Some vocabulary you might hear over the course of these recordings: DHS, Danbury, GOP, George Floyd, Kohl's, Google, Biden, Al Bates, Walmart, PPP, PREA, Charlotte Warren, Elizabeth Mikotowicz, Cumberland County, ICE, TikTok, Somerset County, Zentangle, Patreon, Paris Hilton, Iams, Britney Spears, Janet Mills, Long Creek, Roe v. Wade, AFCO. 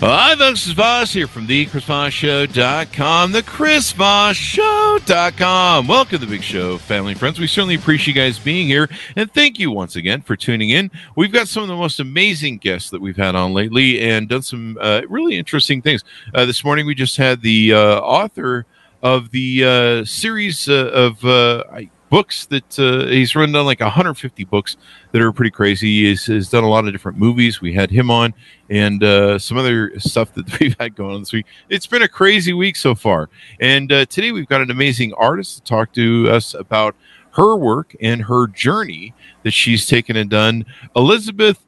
Well, hi, folks. This is Voss here from thechrisvossshow.com, thechrisvossshow.com. Welcome to the big show, family and friends. We certainly appreciate you guys being here, and thank you once again for tuning in. We've got some of the most amazing guests that we've had on lately and done some really interesting things. This morning, we just had the author of the series of... books that he's written on, like 150 books that are pretty crazy. He's done a lot of different movies. We had him on, and some other stuff that we've had going on this week. It's been a crazy week so far. And today we've got an amazing artist to talk to us about her work and her journey that she's taken and done. Elizabeth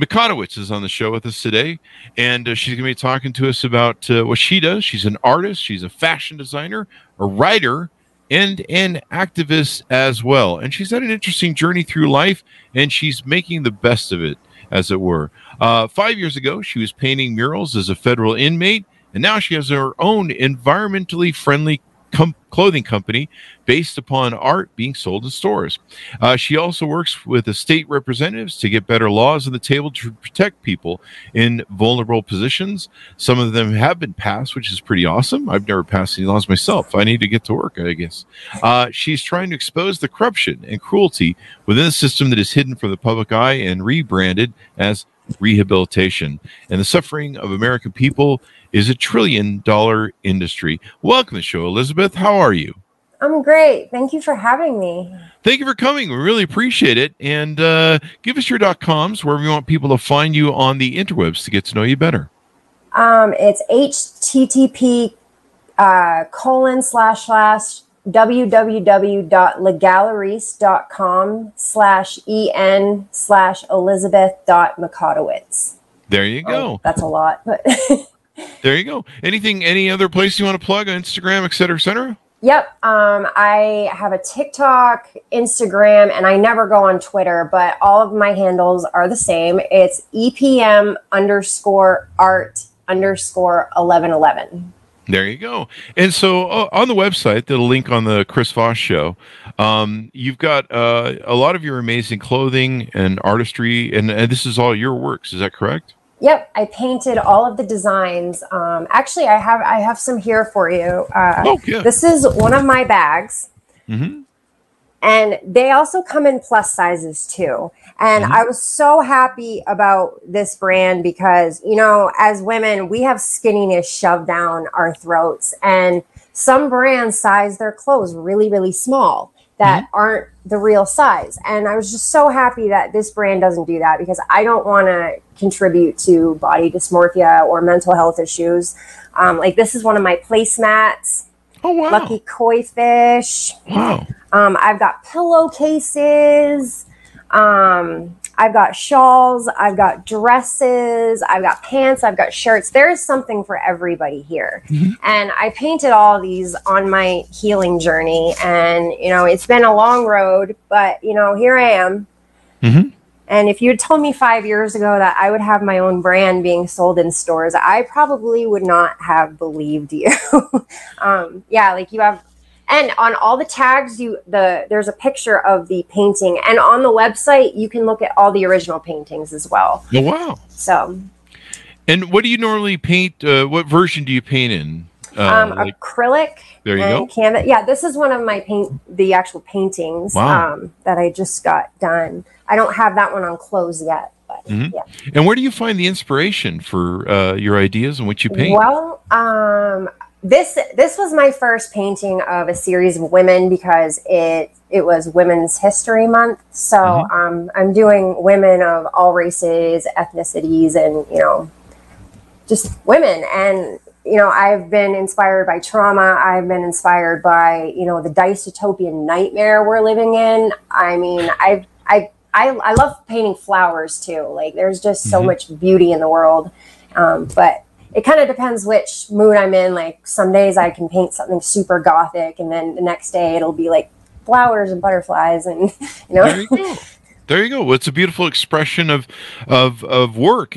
Mikotowicz is on the show with us today, and she's going to be talking to us about what she does. She's an artist. She's a fashion designer, a writer, and an activist as well. And she's had an interesting journey through life, and she's making the best of it, as it were. 5 years ago, she was painting murals as a federal inmate, and now she has her own environmentally friendly clothing company based upon art being sold in stores. She also works with the state representatives to get better laws on the table to protect people in vulnerable positions. Some of them have been passed, which is pretty awesome. I've never passed any laws myself. I need to get to work, I guess. She's trying to expose the corruption and cruelty within a system that is hidden from the public eye and rebranded as rehabilitation. And the suffering of American people is a $1 trillion industry. Welcome to the show, Elizabeth. How are you? I'm great. Thank you for having me. Thank you for coming. We really appreciate it. And give us your .coms, where we want people to find you on the interwebs to get to know you better. It's http://www.legalleries.com/en/Elizabeth.Mikotowicz. There you go. That's a lot, but... There you go. Any other place you want to plug, Instagram, et cetera, et cetera? Yep. I have a TikTok, Instagram, and I never go on Twitter, but all of my handles are the same. It's EPM_art_1111. There you go. And so on the website, the link on the Chris Voss Show, you've got a lot of your amazing clothing and artistry, and this is all your works. Is that correct? Yep, I painted all of the designs. Actually, I have some here for you. This is one of my bags, and they also come in plus sizes too. And I was so happy about this brand because, you know, as women, we have skinniness shoved down our throats, and some brands size their clothes really, really small that aren't the real size. And I was just so happy that this brand doesn't do that, because I don't want to contribute to body dysmorphia or mental health issues. Like, this is one of my placemats. Oh, wow. Lucky koi fish. Wow. I've got pillowcases. I've got shawls. I've got dresses. I've got pants. I've got shirts. There is something for everybody here. And I painted all these on my healing journey. And, you know, it's been a long road, but, you know, here I am. And if you had told me 5 years ago that I would have my own brand being sold in stores, I probably would not have believed you. Like, you have... And on all the tags, there's a picture of the painting. And on the website, you can look at all the original paintings as well. Oh, wow. So. And what do you normally paint? What version do you paint in? Like, acrylic. There you go. Canvas. Yeah, this is one of my the actual paintings that I just got done. I don't have that one on clothes yet. Yeah. And where do you find the inspiration for your ideas and what you paint? Well, This was my first painting of a series of women, because it was Women's History Month. So I'm doing women of all races, ethnicities, and, you know, just women. And, you know, I've been inspired by trauma. I've been inspired by, you know, the dystopian nightmare we're living in. I mean, I've I love painting flowers too. Like there's just so much beauty in the world. But it kind of depends which mood I'm in. Like some days I can paint something super gothic, and then the next day it'll be like flowers and butterflies, and you know. There you go. There you go. Well, it's a beautiful expression of work.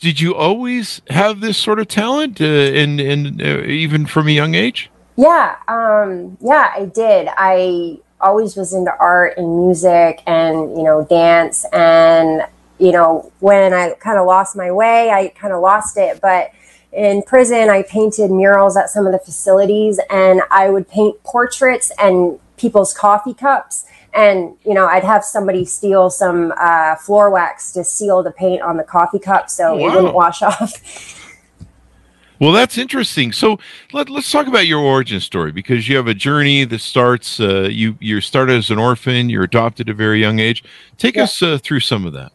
Did you always have this sort of talent, and even from a young age? Yeah, I did. I always was into art and music and, you know, dance. And, you know, when I kind of lost my way, I kind of lost it. But in prison, I painted murals at some of the facilities, and I would paint portraits and people's coffee cups. And, you know, I'd have somebody steal some floor wax to seal the paint on the coffee cup so it wouldn't wash off. Well, that's interesting. So let's talk about your origin story, because you have a journey that starts, you started as an orphan, you're adopted at a very young age. Take us through some of that.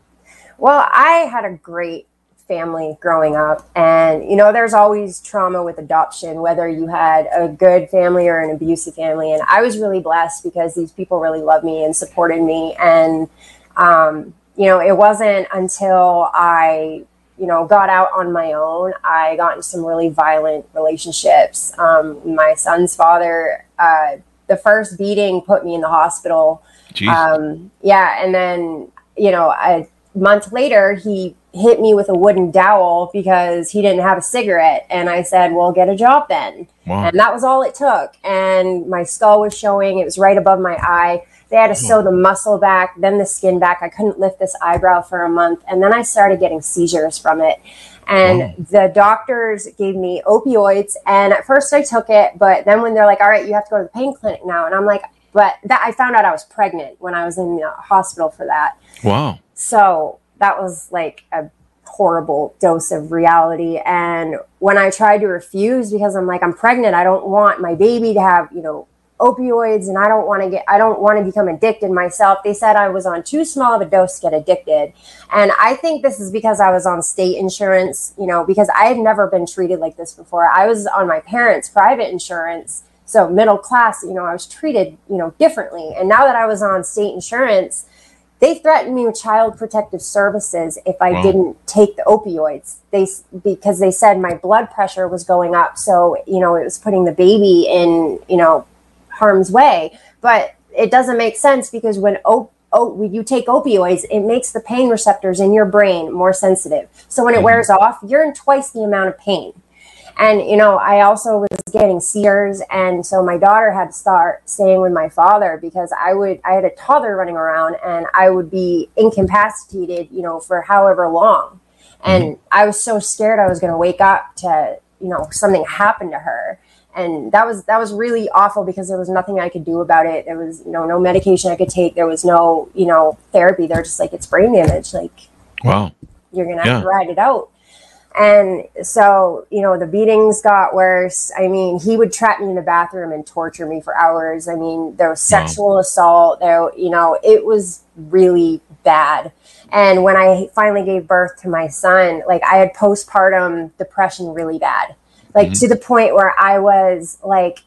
Well, I had a great family growing up, and, you know, there's always trauma with adoption, whether you had a good family or an abusive family. And I was really blessed because these people really loved me and supported me. And, you know, it wasn't until I, you know, got out on my own, I got in some really violent relationships. My son's father, the first beating put me in the hospital. And then, you know, a month later, he hit me with a wooden dowel because he didn't have a cigarette. And I said, well, get a job then. Wow. And that was all it took. And my skull was showing. It was right above my eye. They had to sew the muscle back, then the skin back. I couldn't lift this eyebrow for a month. And then I started getting seizures from it. And the doctors gave me opioids. And at first I took it. But then when they're like, all right, you have to go to the pain clinic now. And I'm like, I found out I was pregnant when I was in the hospital for that. Wow. So that was like a horrible dose of reality. And when I tried to refuse, because I'm like, I'm pregnant, I don't want my baby to have, you know, opioids, and I don't want to become addicted myself. They said I was on too small of a dose to get addicted. And I think this is because I was on state insurance, you know, because I had never been treated like this before. I was on my parents' private insurance. So middle class, you know, I was treated, you know, differently. And now that I was on state insurance, they threatened me with child protective services if I didn't take the opioids. Because they said my blood pressure was going up. So, you know, it was putting the baby in, you know, harm's way. But it doesn't make sense, because when you take opioids, it makes the pain receptors in your brain more sensitive. So when it wears off, you're in twice the amount of pain. And, you know, I also was getting seizures. And so my daughter had to start staying with my father, because I had a toddler running around, and I would be incapacitated, you know, for however long. And I was so scared I was going to wake up to, you know, something happened to her. And that was really awful, because there was nothing I could do about it. There was, you know, no medication I could take. There was no, you know, therapy. They're just like, it's brain damage. Like, wow, you're going to have to ride it out. And so, you know, the beatings got worse. I mean, he would trap me in the bathroom and torture me for hours. I mean, there was sexual assault. There, you know, it was really bad. And when I finally gave birth to my son, like, I had postpartum depression really bad. Like, to the point where I was like,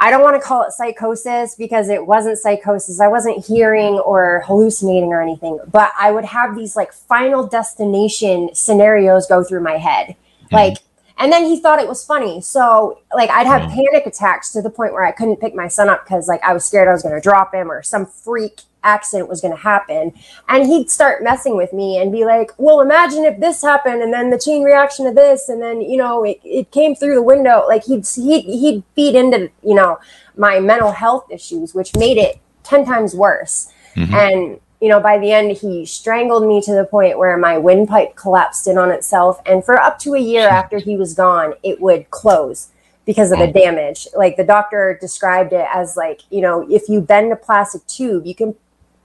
I don't want to call it psychosis, because it wasn't psychosis. I wasn't hearing or hallucinating or anything, but I would have these like Final Destination scenarios go through my head. Like, and then he thought it was funny. So like, I'd have panic attacks to the point where I couldn't pick my son up, because like, I was scared I was going to drop him or some freak accident was going to happen. And he'd start messing with me and be like, well, imagine if this happened, and then the chain reaction of this, and then, you know, it came through the window. Like, he'd feed into, you know, my mental health issues, which made it 10 times worse. And, you know, by the end, he strangled me to the point where my windpipe collapsed in on itself. And for up to a year after he was gone, it would close because of the damage. Like, the doctor described it as like, you know, if you bend a plastic tube, you can,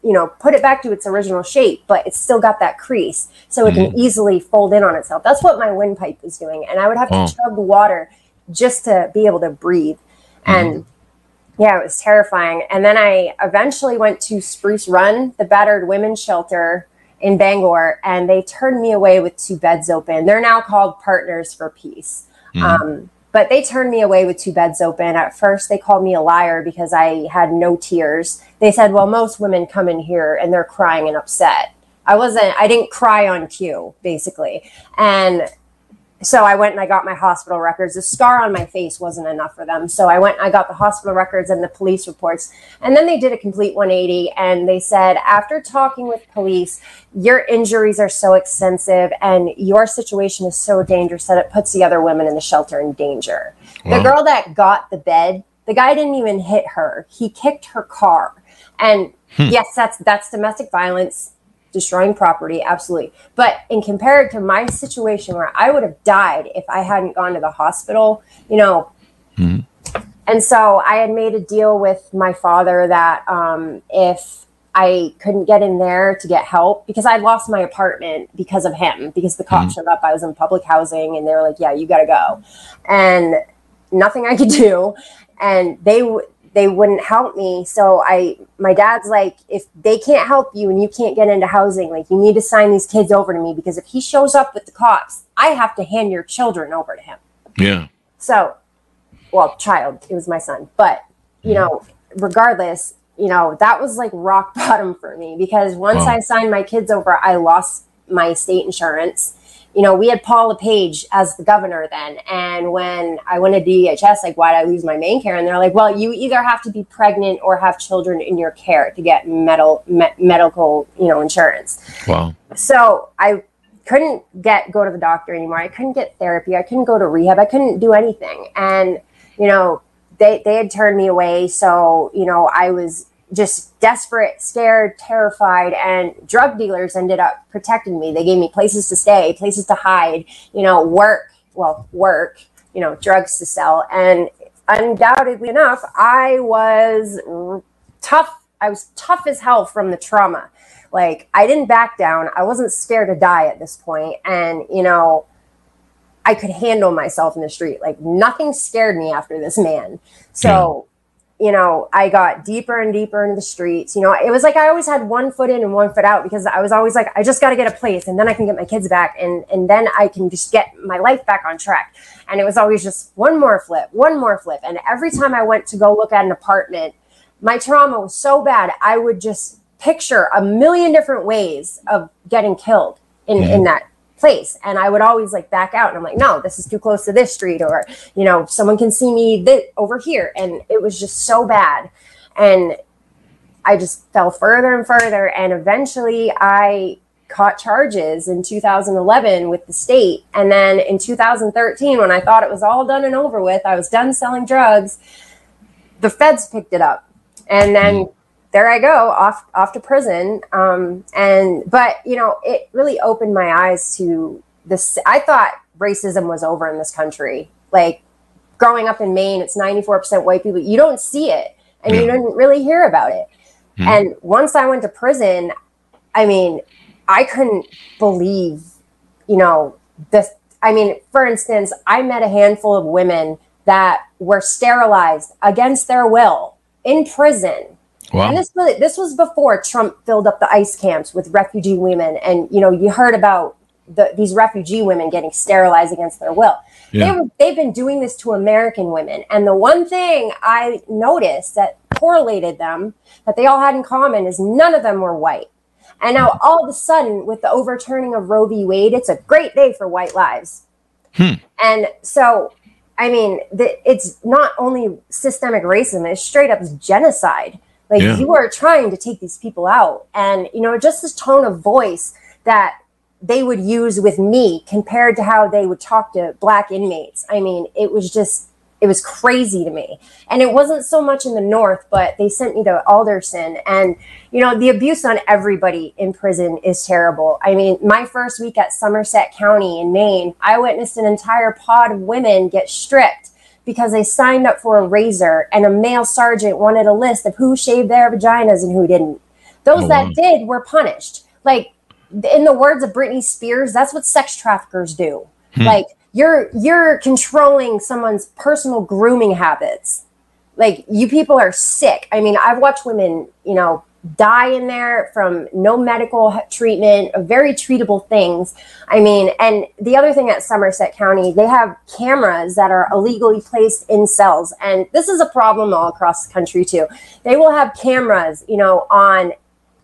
you know, put it back to its original shape, but it's still got that crease, so it can easily fold in on itself. That's what my windpipe was doing. And I would have to chug water just to be able to breathe. And yeah, it was terrifying. And then I eventually went to Spruce Run, the battered women's shelter in Bangor, and they turned me away with two beds open. They're now called Partners for Peace. But they turned me away with two beds open. At first, they called me a liar because I had no tears. They said, well, most women come in here and they're crying and upset. I didn't cry on cue, basically. And so I went and I got my hospital records. The scar on my face wasn't enough for them. So I went and I got the hospital records and the police reports. And then they did a complete 180. And they said, after talking with police, your injuries are so extensive and your situation is so dangerous that it puts the other women in the shelter in danger. Wow. The girl that got the bed, the guy didn't even hit her. He kicked her car. And yes, that's domestic violence. Destroying property, absolutely. But in compared to my situation where I would have died if I hadn't gone to the hospital, you know. Mm-hmm. And so I had made a deal with my father that if I couldn't get in there to get help, because I lost my apartment because of him, because the cops showed up, I was in public housing and they were like, yeah, you got to go. And nothing I could do. And they wouldn't help me. So my dad's like, if they can't help you and you can't get into housing, like you need to sign these kids over to me, because if he shows up with the cops, I have to hand your children over to him. Yeah. So, well, child, it was my son, but you know, regardless, you know, that was like rock bottom for me, because once I signed my kids over, I lost my state insurance. You know, we had Paul LePage as the governor then. And when I went to DHS, like, why did I lose my main care? And they're like, well, you either have to be pregnant or have children in your care to get medical, you know, insurance. Wow. So I couldn't go to the doctor anymore. I couldn't get therapy. I couldn't go to rehab. I couldn't do anything. And, you know, they had turned me away. So, you know, I was just desperate, scared, terrified, and drug dealers ended up protecting me. They gave me places to stay, places to hide, you know, work, you know, drugs to sell. And undoubtedly enough, I was tough. I was tough as hell from the trauma. Like, I didn't back down. I wasn't scared to die at this point. And, you know, I could handle myself in the street. Like, nothing scared me after this man. So, you know, I got deeper and deeper into the streets. You know, it was like I always had one foot in and one foot out, because I was always like, I just got to get a place and then I can get my kids back and then I can just get my life back on track. And it was always just one more flip. And every time I went to go look at an apartment, my trauma was so bad, I would just picture a million different ways of getting killed in that place. And I would always like back out and I'm like, no, this is too close to this street, or, you know, someone can see me over here. And it was just so bad. And I just fell further and further. And eventually I caught charges in 2011 with the state. And then in 2013, when I thought it was all done and over with, I was done selling drugs, the feds picked it up. And then there I go, off to prison. But you know, it really opened my eyes to this. I thought racism was over in this country. Like, growing up in Maine, it's 94% white people. You don't see it, and you didn't really hear about it. Yeah. And once I went to prison, I mean, I couldn't believe, you know, this. I mean, for instance, I met a handful of women that were sterilized against their will in prison. Wow. And this was before Trump filled up the ICE camps with refugee women. And, you know, you heard about these refugee women getting sterilized against their will. Yeah. They've been doing this to American women. And the one thing I noticed that correlated them, that they all had in common, is none of them were white. And now all of a sudden, with the overturning of Roe v. Wade, it's a great day for white lives. And so, I mean, it's not only systemic racism, it's straight up genocide. Like, you are trying to take these people out. And, you know, just this tone of voice that they would use with me compared to how they would talk to black inmates. I mean, it was crazy to me. And it wasn't so much in the North, but they sent me to Alderson. And, you know, the abuse on everybody in prison is terrible. I mean, my first week at Somerset County in Maine, I witnessed an entire pod of women get stripped because they signed up for a razor and a male sergeant wanted a list of who shaved their vaginas and who didn't. Those that did were punished. Like, in the words of Britney Spears, that's what sex traffickers do. Like, you're controlling someone's personal grooming habits. Like, you people are sick. I mean, I've watched women, you know, die in there from no medical treatment, very treatable things. I mean, and the other thing at Somerset County, they have cameras that are illegally placed in cells. And this is a problem all across the country too. They will have cameras, you know, on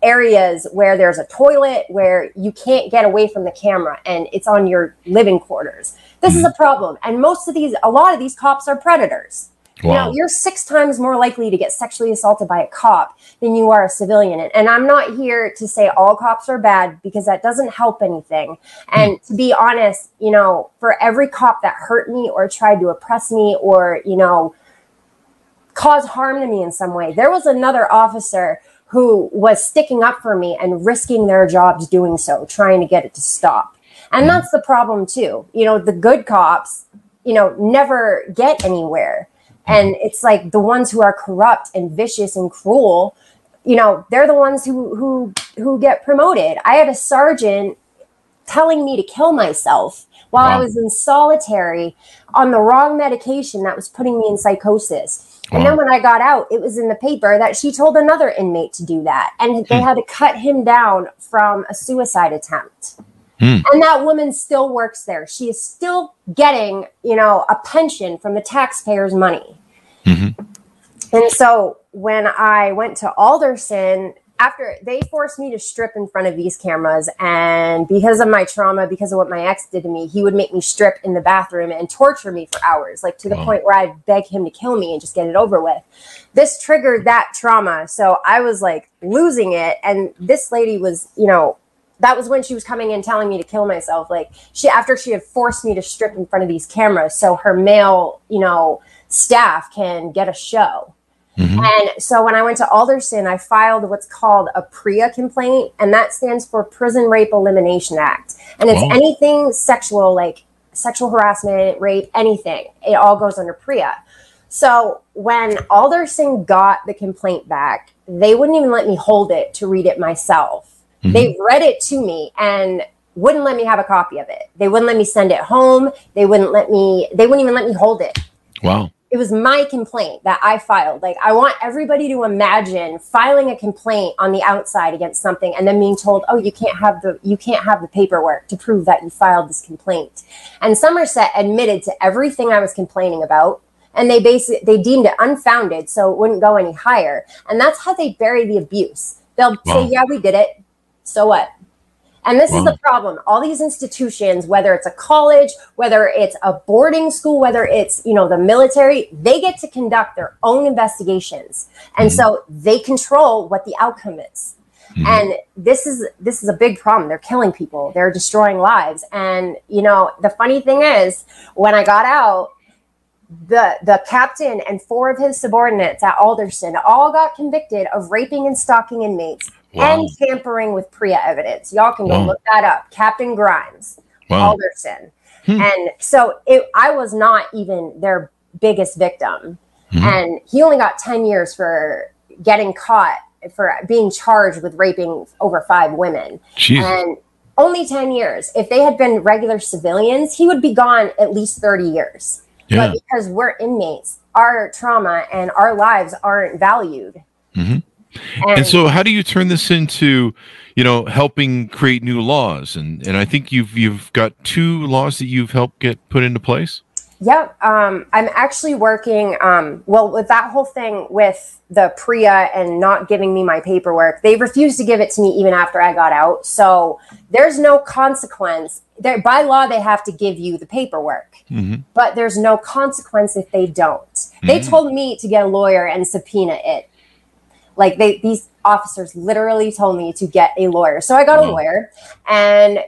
areas where there's a toilet, where you can't get away from the camera and it's on your living quarters. This is a problem. And most of these, a lot of these cops are predators. Wow. You know, you're 6 times more likely to get sexually assaulted by a cop than you are a civilian. And I'm not here to say all cops are bad, because that doesn't help anything. And to be honest, you know, for every cop that hurt me or tried to oppress me or, you know, cause harm to me in some way, there was another officer who was sticking up for me and risking their jobs doing so, trying to get it to stop. And that's the problem too. You know, the good cops, you know, never get anywhere. And it's like the ones who are corrupt and vicious and cruel, you know, they're the ones who get promoted. I had a sergeant telling me to kill myself while I was in solitary on the wrong medication that was putting me in psychosis. And then when I got out, it was in the paper that she told another inmate to do that. And they had to cut him down from a suicide attempt. And that woman still works there. She is still getting, you know, a pension from the taxpayers' money. And so when I went to Alderson, after they forced me to strip in front of these cameras, and because of my trauma, because of what my ex did to me, he would make me strip in the bathroom and torture me for hours, like to the point where I'd beg him to kill me and just get it over with. This triggered that trauma. So I was like losing it. And this lady was, you know, that was when she was coming in telling me to kill myself. Like she, after she had forced me to strip in front of these cameras so her male, you know, staff can get a show. And so when I went to Alderson, I filed what's called a PREA complaint, and that stands for Prison Rape Elimination Act. And it's anything sexual, like sexual harassment, rape, anything. It all goes under PREA. So when Alderson got the complaint back, they wouldn't even let me hold it to read it myself. They read it to me and wouldn't let me have a copy of it. They wouldn't let me send it home. They wouldn't let me, they wouldn't even let me hold it. Wow. It was my complaint that I filed. Like, I want everybody to imagine filing a complaint on the outside against something and then being told, oh, you can't have the paperwork to prove that you filed this complaint. And Somerset admitted to everything I was complaining about. And they basically, they deemed it unfounded, so it wouldn't go any higher. And that's how they bury the abuse. They'll say, yeah, we did it. So what? And this is the problem. All these institutions, whether it's a college, whether it's a boarding school, whether it's, you know, the military, they get to conduct their own investigations. And so they control what the outcome is. And this is a big problem. They're killing people. They're destroying lives. And, you know, the funny thing is, when I got out, the captain and 4 of his subordinates at Alderson all got convicted of raping and stalking inmates. And tampering with PREA evidence. Y'all can go look that up. Captain Grimes, Alderson. And so I was not even their biggest victim. And he only got 10 years for getting caught, for being charged with raping over 5 women. And only 10 years. If they had been regular civilians, he would be gone at least 30 years. But because we're inmates, our trauma and our lives aren't valued. And so how do you turn this into, you know, helping create new laws? And I think you've got 2 laws that you've helped get put into place. Yep. I'm actually working, well, with that whole thing with the PREA and not giving me my paperwork, they refused to give it to me even after I got out. So there's no consequence. By law, they have to give you the paperwork, but there's no consequence if they don't. They told me to get a lawyer and subpoena it. Like these officers literally told me to get a lawyer. So I got a lawyer, and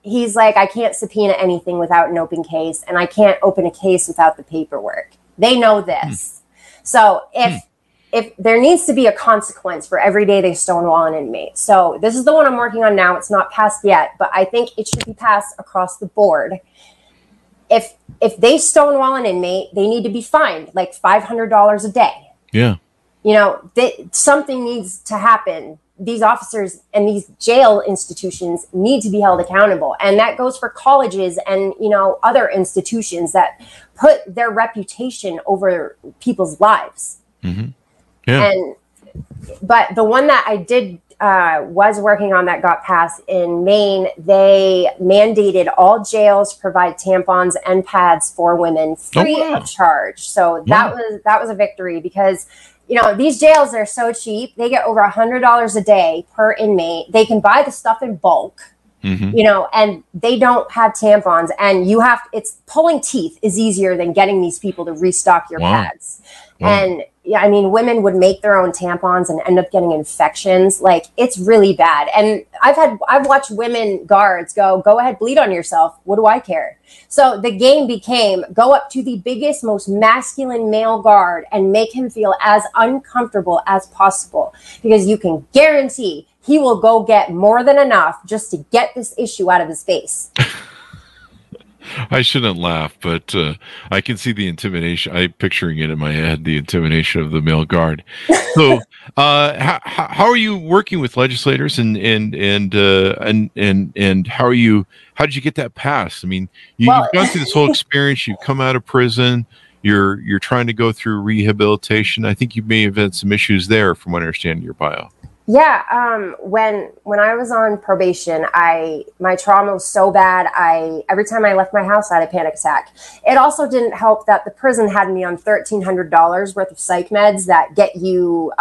he's like, I can't subpoena anything without an open case, and I can't open a case without the paperwork. They know this. So if there needs to be a consequence for every day they stonewall an inmate. So this is the one I'm working on now. It's not passed yet, but I think it should be passed across the board. If they stonewall an inmate, they need to be fined like $500 a day. Yeah. You know, something needs to happen. These officers and these jail institutions need to be held accountable. And that goes for colleges and, you know, other institutions that put their reputation over people's lives. Yeah. And But the one that I did was working on that got passed in Maine, they mandated all jails provide tampons and pads for women free of charge. So that was a victory because, you know, these jails are so cheap. They get over $100 a day per inmate. They can buy the stuff in bulk. You know, and they don't have tampons, and you have, it's pulling teeth is easier than getting these people to restock your pads. And yeah, I mean, women would make their own tampons and end up getting infections. Like, it's really bad. And I've watched women guards go ahead, bleed on yourself. What do I care? So the game became go up to the biggest, most masculine male guard and make him feel as uncomfortable as possible, because you can guarantee he will go get more than enough just to get this issue out of his face. I shouldn't laugh, but I can see the intimidation. I'm picturing it in my head, the intimidation of the male guard. So how are you working with legislators and how did you get that passed? I mean, you've gone through this whole experience. You've come out of prison. You're trying to go through rehabilitation. I think you may have had some issues there from what I understand in your bio. Yeah, when I was on probation, my trauma was so bad, every time I left my house, I had a panic attack. It also didn't help that the prison had me on $1,300 worth of psych meds that get you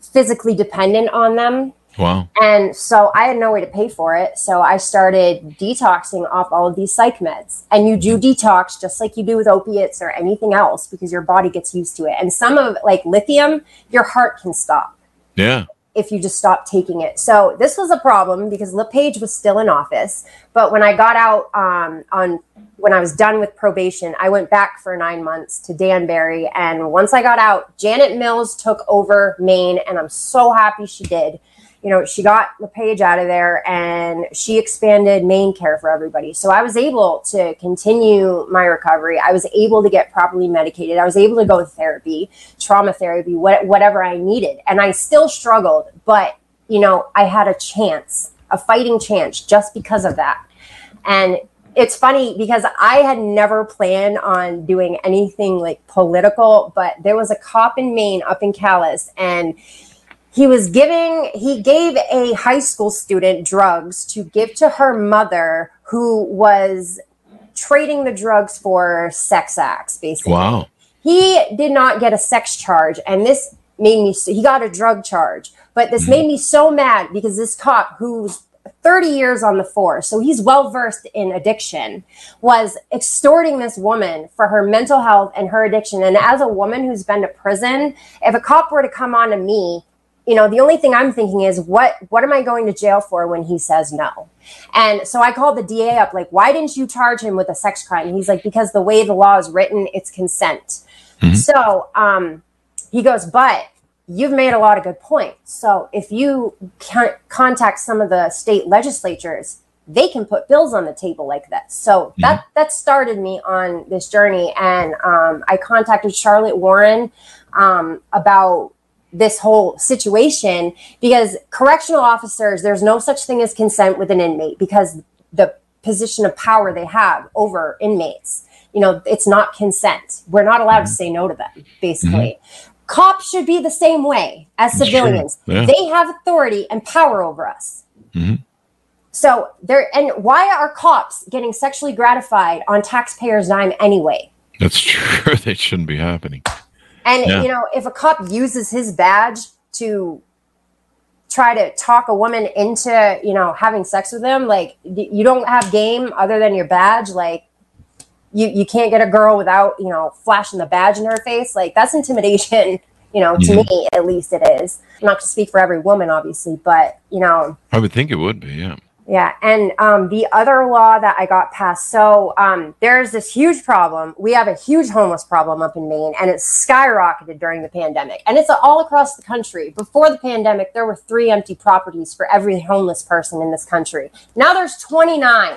physically dependent on them. Wow. And so I had no way to pay for it, so I started detoxing off all of these psych meds. And you do detox just like you do with opiates or anything else because your body gets used to it. And some of, like lithium, your heart can stop. Yeah. If you just stop taking it. So this was a problem because LePage was still in office. But when I got out, when I was done with probation, I went back for 9 months to Danbury. And once I got out, Janet Mills took over Maine, and I'm so happy she did. You know, she got LePage out of there, and she expanded Maine Care for everybody. So I was able to continue my recovery. I was able to get properly medicated. I was able to go to therapy, trauma therapy, whatever I needed. And I still struggled, but, you know, I had a chance, a fighting chance just because of that. And it's funny because I had never planned on doing anything like political, but there was a cop in Maine up in Calais, and he gave a high school student drugs to give to her mother, who was trading the drugs for sex acts, basically. Wow. He did not get a sex charge, and this made me, he got a drug charge, but this made me so mad because this cop, who's 30 years on the force, so he's well-versed in addiction, was extorting this woman for her mental health and her addiction. And as a woman who's been to prison, if a cop were to come on to me, you know, the only thing I'm thinking is, what am I going to jail for when he says no? And so I called the DA up, like, why didn't you charge him with a sex crime? And he's like, because the way the law is written, it's consent. So he goes, but you've made a lot of good points. So if you contact some of the state legislatures, they can put bills on the table like that. So that started me on this journey. And I contacted Charlotte Warren about this whole situation, because correctional officers, there's no such thing as consent with an inmate because the position of power they have over inmates, you know, it's not consent. We're not allowed to say no to them, basically. Cops should be the same way as civilians. Yeah. They have authority and power over us. So and why are cops getting sexually gratified on taxpayers' dime anyway? That's true. That shouldn't be happening. And, you know, if a cop uses his badge to try to talk a woman into, you know, having sex with him, like, you don't have game other than your badge. Like, you can't get a girl without, you know, flashing the badge in her face. Like, that's intimidation, you know, to me, at least it is. I'm not to speak for every woman, obviously, but, you know. I would think it would be, yeah. Yeah. And the other law that I got passed. So there's this huge problem. We have a huge homeless problem up in Maine, and it skyrocketed during the pandemic. And it's all across the country. Before the pandemic, there were 3 empty properties for every homeless person in this country. Now there's 29.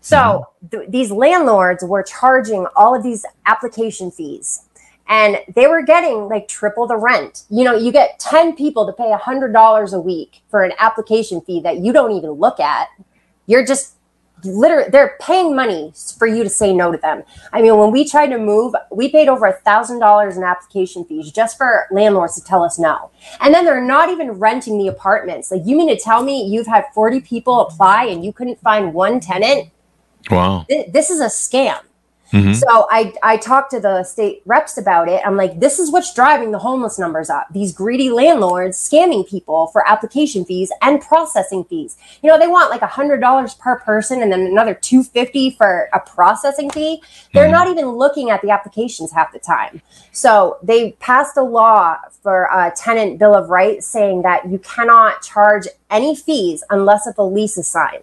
So these landlords were charging all of these application fees, and they were getting like triple the rent. You know, you get 10 people to pay $100 a week for an application fee that you don't even look at. You're just literally, they're paying money for you to say no to them. I mean, when we tried to move, we paid over $1,000 in application fees just for landlords to tell us no. And then they're not even renting the apartments. Like, you mean to tell me you've had 40 people apply and you couldn't find one tenant? Wow. This is a scam. Mm-hmm. So I talked to the state reps about it. I'm like, this is what's driving the homeless numbers up. These greedy landlords scamming people for application fees and processing fees. You know, they want like $100 per person and then another $250 for a processing fee. They're not even looking at the applications half the time. So they passed a law for a tenant bill of rights saying that you cannot charge any fees unless if a lease is signed.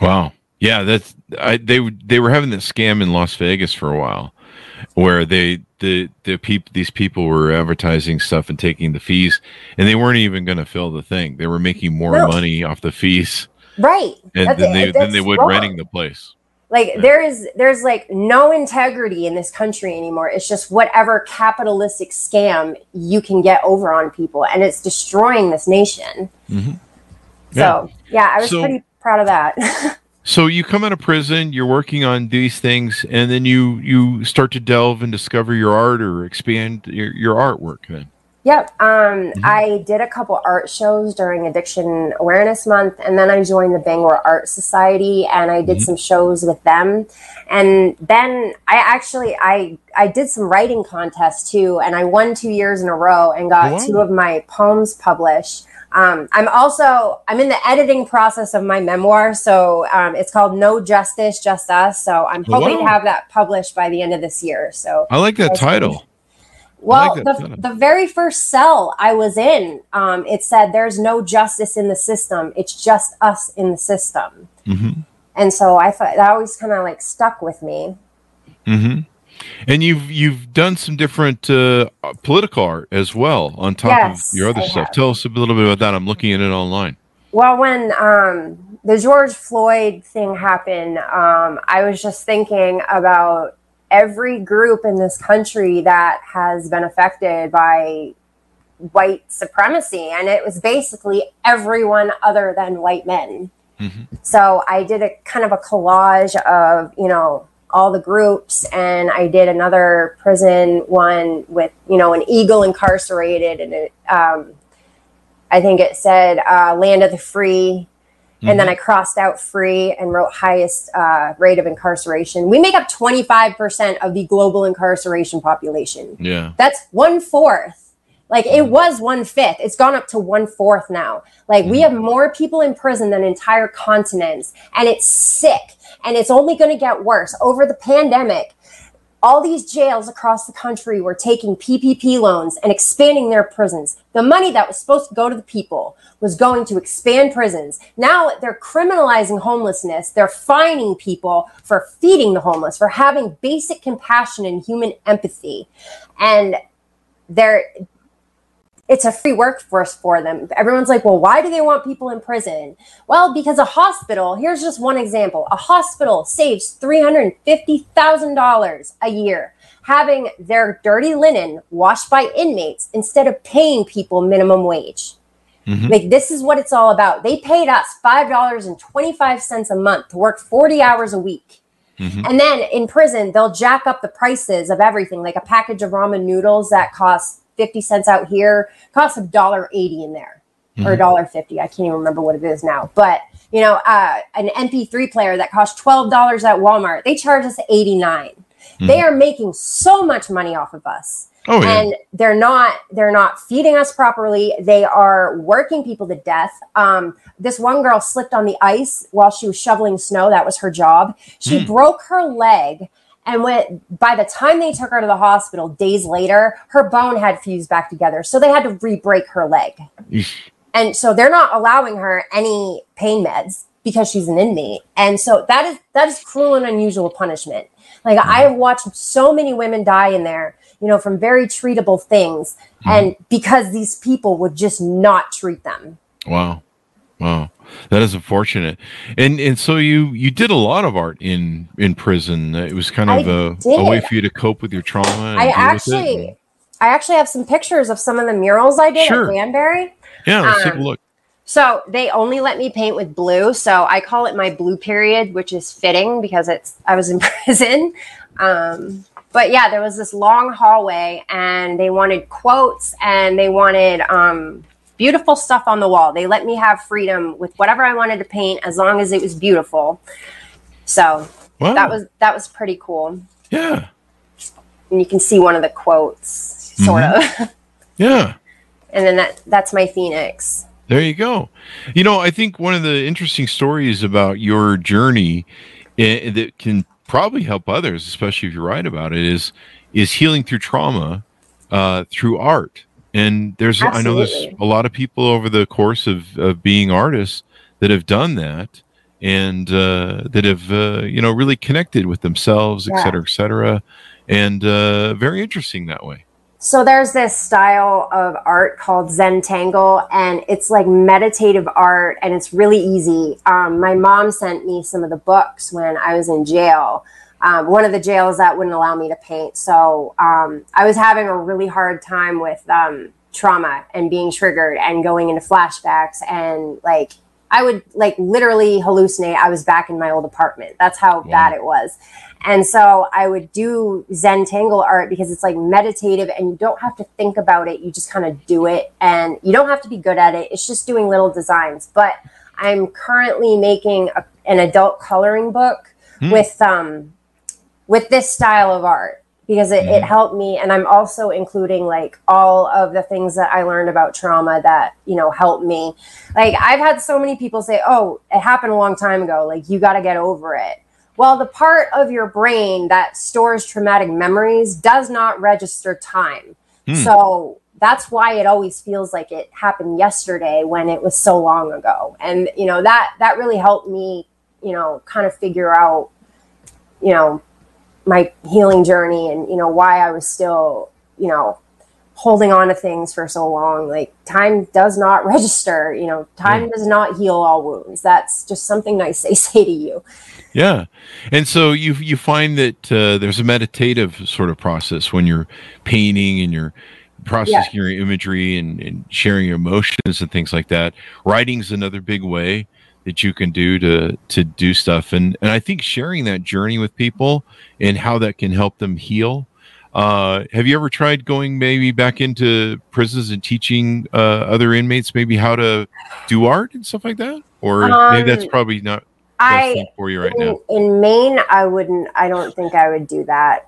Wow. Yeah, that's they were having that scam in Las Vegas for a while, where these people were advertising stuff and taking the fees, and they weren't even going to fill the thing. They were making more money off the fees, right? And then they would renting the place. Like there's like no integrity in this country anymore. It's just whatever capitalistic scam you can get over on people, and it's destroying this nation. Mm-hmm. Yeah. So yeah, I was pretty proud of that. So you come out of prison, you're working on these things, and then you start to delve and discover your art or expand your artwork then. Yep. I did a couple art shows during Addiction Awareness Month, and then I joined the Bangor Art Society, and I did some shows with them. And then I did some writing contests too, and I won 2 years in a row and got two of my poems published. I'm in the editing process of my memoir. So it's called No Justice, Just Us. So I'm hoping to have that published by the end of this year. So I like that title. Well, like the very first cell I was in, it said there's no justice in the system. It's just us in the system. Mm-hmm. And so I thought that always kind of like stuck with me. Mm-hmm. And you've done some different political art as well on top of your other stuff. Tell us a little bit about that. I'm looking at it online. Well, when the George Floyd thing happened, I was just thinking about every group in this country that has been affected by white supremacy. And it was basically everyone other than white men. Mm-hmm. So I did a kind of a collage of, you know, all the groups, and I did another prison one with, you know, an eagle incarcerated, and it, I think it said land of the free, and then I crossed out free and wrote highest rate of incarceration. We make up 25% of the global incarceration population. Yeah, that's 1/4. Like it was 1/5. It's gone up to 1/4 now. Like we have more people in prison than entire continents, and it's sick. And it's only going to get worse. Over the pandemic, all these jails across the country were taking PPP loans and expanding their prisons. The money that was supposed to go to the people was going to expand prisons. Now they're criminalizing homelessness. They're fining people for feeding the homeless, for having basic compassion and human empathy. And it's a free workforce for them. Everyone's like, well, why do they want people in prison? Well, because a hospital, here's just one example. A hospital saves $350,000 a year having their dirty linen washed by inmates instead of paying people minimum wage. Mm-hmm. Like, this is what it's all about. They paid us $5.25 a month to work 40 hours a week. Mm-hmm. And then in prison, they'll jack up the prices of everything, like a package of ramen noodles that costs 50 cents out here costs $1.80 in there, or $1.50. I can't even remember what it is now, but you know, an MP3 player that costs $12 at Walmart, they charge us $89. They are making so much money off of us, and they're not feeding us properly. They are working people to death. This one girl slipped on the ice while she was shoveling snow. That was her job. She broke her leg. And by the time they took her to the hospital, days later, her bone had fused back together. So they had to re-break her leg. And so they're not allowing her any pain meds because she's an inmate. And so that is cruel and unusual punishment. Like, I have watched so many women die in there, you know, from very treatable things. And because these people would just not treat them. Wow. That is unfortunate. And so you did a lot of art in prison. It was kind of a way for you to cope with your trauma. I actually have some pictures of some of the murals I did at Danbury. Yeah, let's take a look. So they only let me paint with blue. So I call it my blue period, which is fitting because I was in prison. But yeah, there was this long hallway and they wanted quotes and they wanted beautiful stuff on the wall. They let me have freedom with whatever I wanted to paint as long as it was beautiful. So wow. that was pretty cool. Yeah. And you can see one of the quotes sort of. Yeah. And then that's my Phoenix. There you go. You know, I think one of the interesting stories about your journey that can probably help others, especially if you write about it, is healing through trauma through art. And there's, absolutely. I know there's a lot of people over the course of being artists that have done that and that have, you know, really connected with themselves, et cetera, et cetera. And very interesting that way. So there's this style of art called Zentangle, and it's like meditative art, and it's really easy. My mom sent me some of the books when I was in jail. One of the jails that wouldn't allow me to paint. So I was having a really hard time with trauma and being triggered and going into flashbacks. And like I would like literally hallucinate. I was back in my old apartment. That's how bad it was. And so I would do Zentangle art because it's like meditative and you don't have to think about it. You just kind of do it and you don't have to be good at it. It's just doing little designs. But I'm currently making an adult coloring book with this style of art because it helped me. And I'm also including like all of the things that I learned about trauma that, you know, helped me. Like I've had so many people say, oh, it happened a long time ago. Like you got to get over it. Well, the part of your brain that stores traumatic memories does not register time. So that's why it always feels like it happened yesterday when it was so long ago. And, you know, that really helped me, you know, kind of figure out, you know, my healing journey and, you know, why I was still, you know, holding on to things for so long. Like time does not register, you know, time does not heal all wounds. That's just something nice they say to you. Yeah. And so you find that there's a meditative sort of process when you're painting and you're processing your imagery and sharing your emotions and things like that. Writing's another big way that you can do to do stuff. And I think sharing that journey with people and how that can help them heal. Have you ever tried going maybe back into prisons and teaching other inmates maybe how to do art and stuff like that? Or maybe that's probably not... for you right now. In Maine, I don't think I would do that.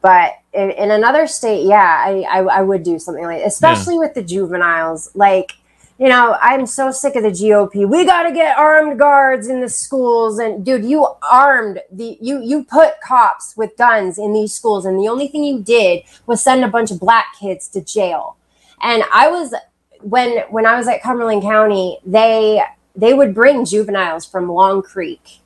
But in another state, I would do something like, especially with the juveniles. Like, you know, I'm so sick of the GOP. We got to get armed guards in the schools. And dude, you armed you put cops with guns in these schools. And the only thing you did was send a bunch of black kids to jail. And I was, when I was at Cumberland County, they would bring juveniles from Long Creek.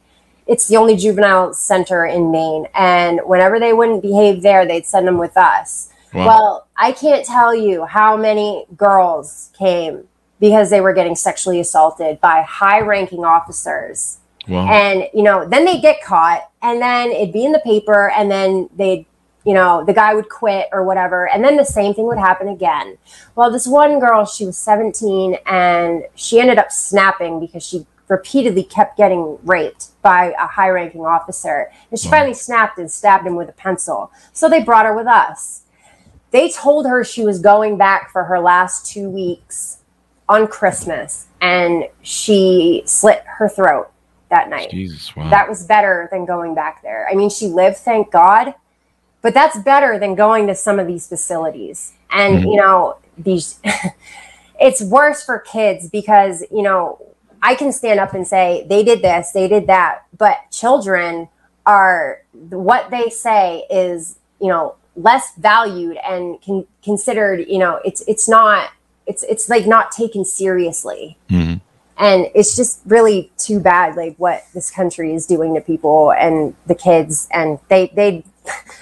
It's the only juvenile center in Maine. And whenever they wouldn't behave there, they'd send them with us. Wow. Well, I can't tell you how many girls came because they were getting sexually assaulted by high-ranking officers. Wow. And, you know, then they'd get caught and then it'd be in the paper and then they'd, you know, the guy would quit or whatever. And then the same thing would happen again. Well, this one girl, she was 17 and she ended up snapping because she repeatedly kept getting raped by a high ranking officer. And she finally snapped and stabbed him with a pencil. So they brought her with us. They told her she was going back for her last 2 weeks on Christmas. And she slit her throat that night. Jesus, wow. That was better than going back there. I mean, she lived, thank God. But that's better than going to some of these facilities. And, you know, it's worse for kids because, you know, I can stand up and say they did this, they did that. But children are, what they say is, you know, less valued and considered, you know, it's like not taken seriously. And it's just really too bad, like what this country is doing to people and the kids. And I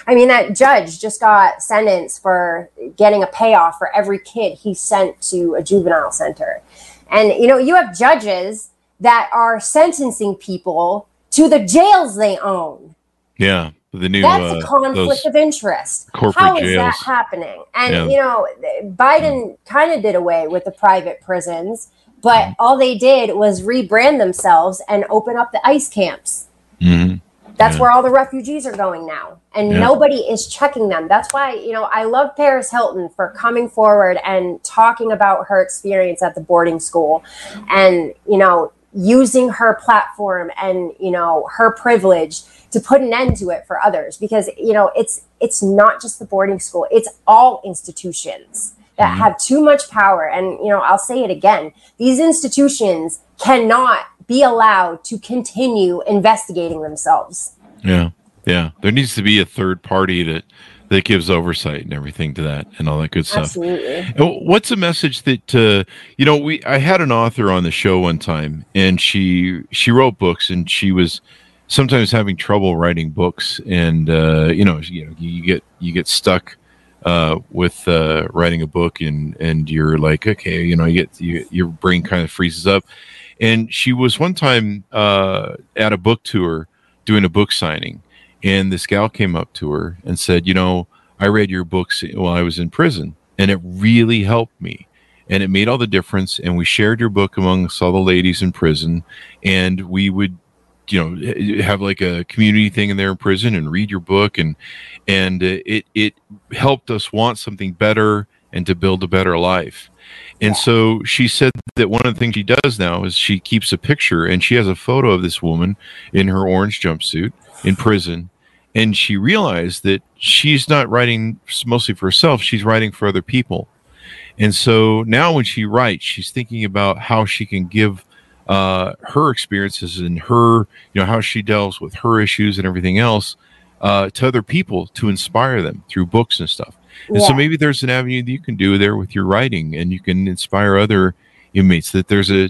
mean, that judge just got sentenced for getting a payoff for every kid he sent to a juvenile center. And, you know, you have judges that are sentencing people to the jails they own. Yeah. the new that's a conflict of interest. How is that happening? And you know, Biden kind of did away with the private prisons, but all they did was rebrand themselves and open up the ICE camps. That's where all the refugees are going now, and nobody is checking them. That's why, you know, I love Paris Hilton for coming forward and talking about her experience at the boarding school and, you know, using her platform and, you know, her privilege to put an end to it for others, because, you know, it's not just the boarding school. It's all institutions that have too much power. And, you know, I'll say it again. These institutions cannot be allowed to continue investigating themselves. Yeah. Yeah. There needs to be a third party that gives oversight and everything to that and all that good stuff. Absolutely. What's a message that, you know, I had an author on the show one time, and she wrote books, and she was sometimes having trouble writing books. And, you get stuck with writing a book, and you're like, okay, you know, your brain kind of freezes up. And she was one time at a book tour doing a book signing, and this gal came up to her and said, you know, I read your books while I was in prison, and it really helped me, and it made all the difference, and we shared your book amongst all the ladies in prison, and we would, you know, have like a community thing in there in prison and read your book, and it helped us want something better and to build a better life. And so she said that one of the things she does now is she keeps a picture, and she has a photo of this woman in her orange jumpsuit in prison. And she realized that she's not writing mostly for herself. She's writing for other people. And so now when she writes, she's thinking about how she can give her experiences and her, you know, how she deals with her issues and everything else to other people to inspire them through books and stuff. And so maybe there's an avenue that you can do there with your writing, and you can inspire other inmates that there's a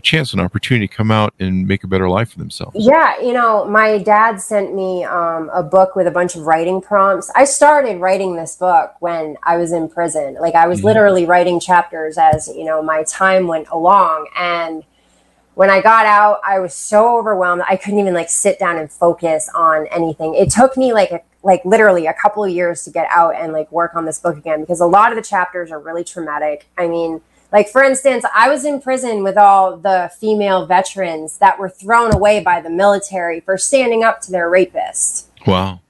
chance, an opportunity to come out and make a better life for themselves. Yeah. You know, my dad sent me a book with a bunch of writing prompts. I started writing this book when I was in prison. Like, I was literally writing chapters as, you know, my time went along. And when I got out, I was so overwhelmed. I couldn't even like sit down and focus on anything. It took me literally a couple of years to get out and like work on this book again, because a lot of the chapters are really traumatic. I mean, like, for instance, I was in prison with all the female veterans that were thrown away by the military for standing up to their rapist. Wow.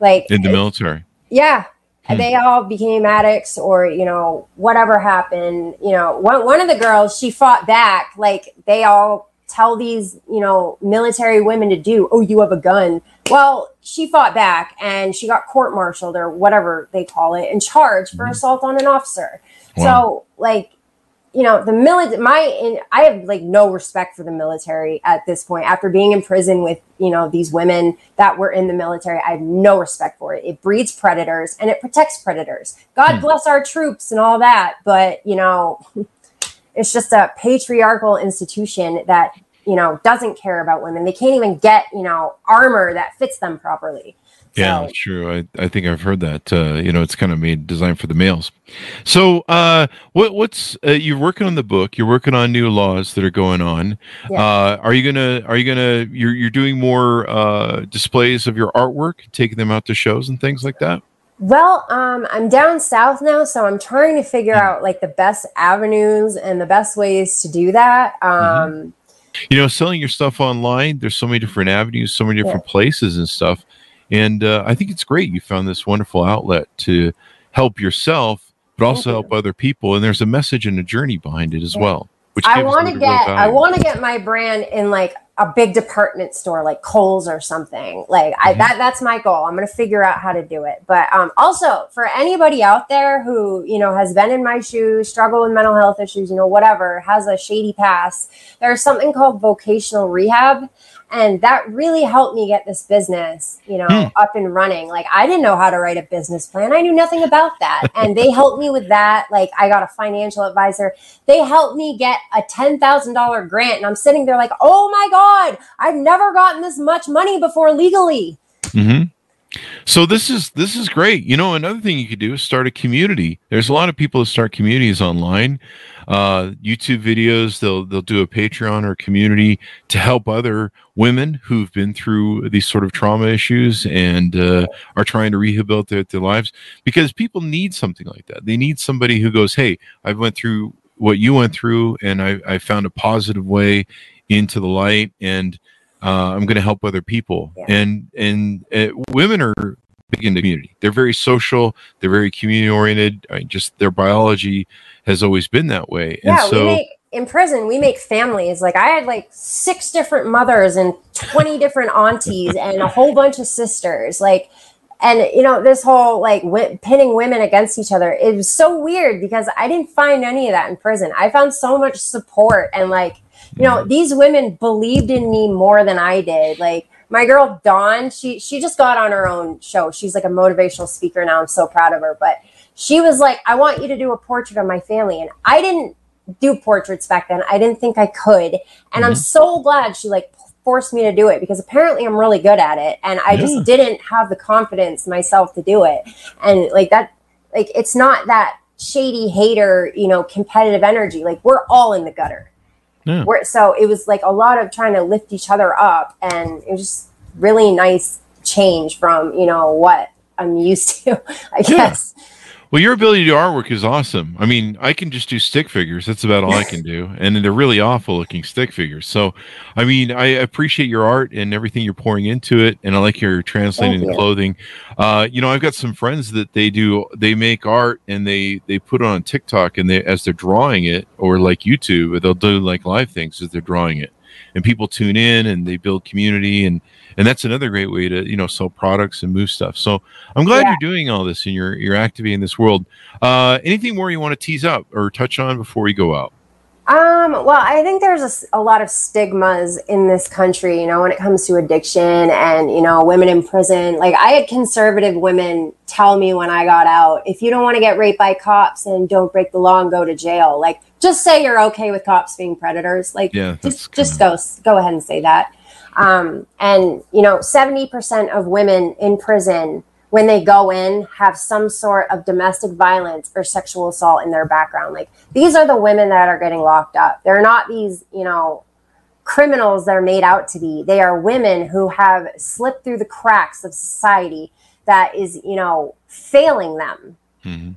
Like, in the military. Yeah. They all became addicts, or, you know, whatever happened. You know, one of the girls, she fought back. Like, they all tell these, you know, military women to do, oh, you have a gun. Well, she fought back, and she got court-martialed, or whatever they call it, and charged for assault on an officer. Wow. So, like, you know, the military, I have like no respect for the military at this point. After being in prison with, you know, these women that were in the military, I have no respect for it. It breeds predators, and it protects predators. God bless our troops and all that. But, you know, it's just a patriarchal institution that, you know, doesn't care about women. They can't even get, you know, armor that fits them properly. Yeah, that's true. I think I've heard that. You know, it's kind of designed for the males. So you're working on the book? You're working on new laws that are going on. Yeah. You're doing more displays of your artwork, taking them out to shows and things like that? Well, I'm down south now, so I'm trying to figure out like the best avenues and the best ways to do that. You know, selling your stuff online, there's so many different avenues, so many different places and stuff. And I think it's great you found this wonderful outlet to help yourself, but also help other people. And there's a message and a journey behind it as well. Which I want to get my brand in like a big department store, like Kohl's or something. Like that's my goal. I'm going to figure out how to do it. But also for anybody out there who, you know, has been in my shoes, struggle with mental health issues, you know, whatever, has a shady past, there's something called vocational rehab. And that really helped me get this business, you know, up and running. Like, I didn't know how to write a business plan. I knew nothing about that. And they helped me with that. Like, I got a financial advisor. They helped me get a $10,000 grant. And I'm sitting there like, oh my God, I've never gotten this much money before legally. So this is great. You know, another thing you could do is start a community. There's a lot of people that start communities online, YouTube videos. They'll do a Patreon or community to help other women who've been through these sort of trauma issues and are trying to rehabilitate their lives, because people need something like that. They need somebody who goes, "Hey, I went through what you went through, and I found a positive way into the light, and I'm going to help other people." Yeah. And women are big into community. They're very social. They're very community oriented. I mean, just their biology has always been that way. Yeah, and so in prison, we make families. Like, I had like 6 different mothers and 20 different aunties and a whole bunch of sisters. Like, and you know, this whole like pinning women against each other, it was so weird because I didn't find any of that in prison. I found so much support and like, you know, these women believed in me more than I did. Like my girl Dawn, she just got on her own show. She's like a motivational speaker now. I'm so proud of her. But she was like, "I want you to do a portrait of my family." And I didn't do portraits back then. I didn't think I could. And I'm so glad she like forced me to do it, because apparently I'm really good at it. And I just didn't have the confidence myself to do it. And like that, like, it's not that shady hater, you know, competitive energy. Like, we're all in the gutter. Yeah. So it was like a lot of trying to lift each other up, and it was just really nice change from, you know, what I'm used to, I guess. Well, your ability to do artwork is awesome. I mean, I can just do stick figures. That's about all I can do. And they're really awful looking stick figures. So, I mean, I appreciate your art and everything you're pouring into it. And I like your translating the clothing. You know, I've got some friends that they make art and they put it on TikTok, and as they're drawing it, or like YouTube, or they'll do like live things as they're drawing it. And people tune in and they build community, and that's another great way to, you know, sell products and move stuff. So I'm glad you're doing all this and you're active in this world. Anything more you want to tease up or touch on before we go out? Well, I think there's a lot of stigmas in this country, you know, when it comes to addiction and, you know, women in prison. Like, I had conservative women tell me when I got out, "If you don't want to get raped by cops, and don't break the law and go to jail, like, just say you're okay with cops being predators." Like, just go ahead and say that. And, you know, 70% of women in prison, when they go in, have some sort of domestic violence or sexual assault in their background. Like, these are the women that are getting locked up. They're not these, you know, criminals they're made out to be. They are women who have slipped through the cracks of society that is, you know, failing them. Mm-hmm.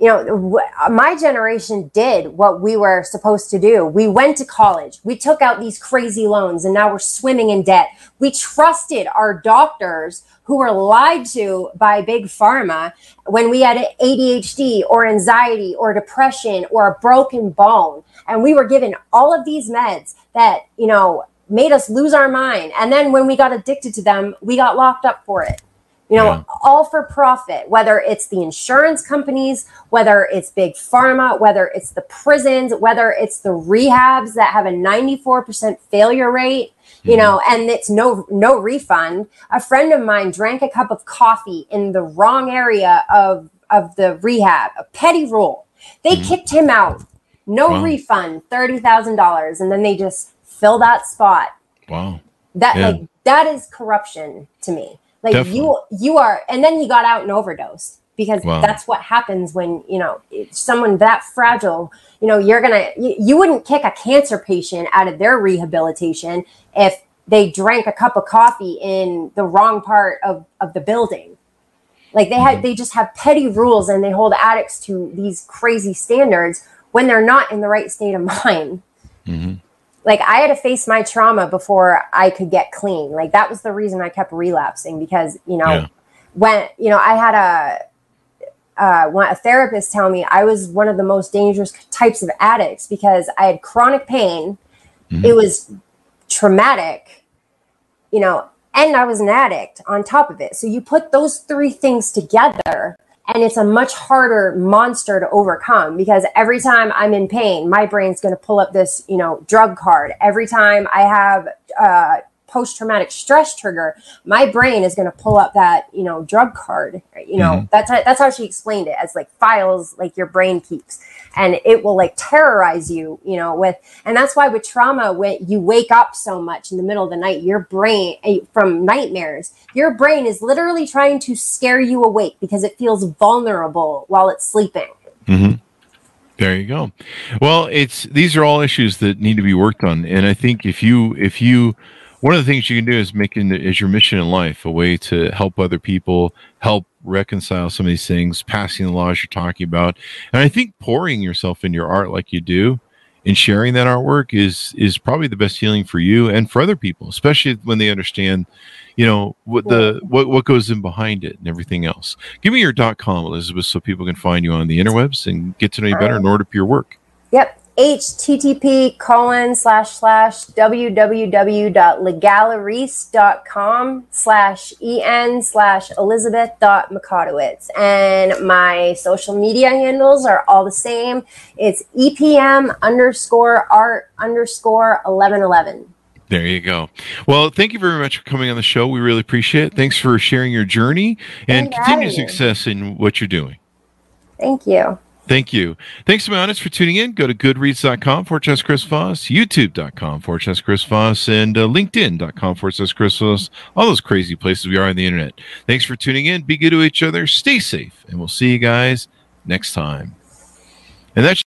You know, my generation did what we were supposed to do. We went to college. We took out these crazy loans, and now we're swimming in debt. We trusted our doctors who were lied to by big pharma when we had ADHD or anxiety or depression or a broken bone. And we were given all of these meds that, you know, made us lose our mind. And then when we got addicted to them, we got locked up for it. You know, all for profit, whether it's the insurance companies, whether it's big pharma, whether it's the prisons, whether it's the rehabs that have a 94% failure rate, you know, and it's no refund. A friend of mine drank a cup of coffee in the wrong area of the rehab, a petty rule. They kicked him out. No refund, $30,000. And then they just fill that spot. Wow. Like, that is corruption to me. Like, you are, and then he got out and overdosed, because that's what happens when, you know, someone that fragile, you know, you wouldn't kick a cancer patient out of their rehabilitation if they drank a cup of coffee in the wrong part of the building. Like, they just have petty rules, and they hold addicts to these crazy standards when they're not in the right state of mind. Mm-hmm. Like, I had to face my trauma before I could get clean. Like, that was the reason I kept relapsing, because, you know, when, you know, I had a therapist tell me I was one of the most dangerous types of addicts, because I had chronic pain. Mm-hmm. It was traumatic, you know, and I was an addict on top of it. So you put those 3 things together, and it's a much harder monster to overcome, because every time I'm in pain, my brain's going to pull up this, you know, drug card. Every time I have post-traumatic stress trigger, my brain is going to pull up that, you know, drug card, you know, that's how she explained it, as like files, like your brain keeps, and it will like terrorize you, you know, with, and that's why with trauma, when you wake up so much in the middle of the night, your brain from nightmares, your brain is literally trying to scare you awake because it feels vulnerable while it's sleeping. Mm-hmm. There you go. Well, these are all issues that need to be worked on. And I think if you, one of the things you can do is is your mission in life a way to help other people, help reconcile some of these things, passing the laws you're talking about. And I think pouring yourself in your art like you do and sharing that artwork is probably the best healing for you and for other people, especially when they understand, you know, what goes in behind it and everything else. Give me your .com, Elizabeth, so people can find you on the interwebs and get to know you better and order up your work. Yep. http://www.legaleries.com/en/Elizabeth.Mikotowicz. And my social media handles are all the same. It's EPM_art_1111. There you go. Well, thank you very much for coming on the show. We really appreciate it. Thanks for sharing your journey and continued success in what you're doing. Thank you. Thank you. Thanks to my audience for tuning in. Go to goodreads.com/Chris Voss, youtube.com/Chris Voss, and linkedin.com/Chris Voss. All those crazy places we are on the internet. Thanks for tuning in. Be good to each other. Stay safe, and we'll see you guys next time. And that's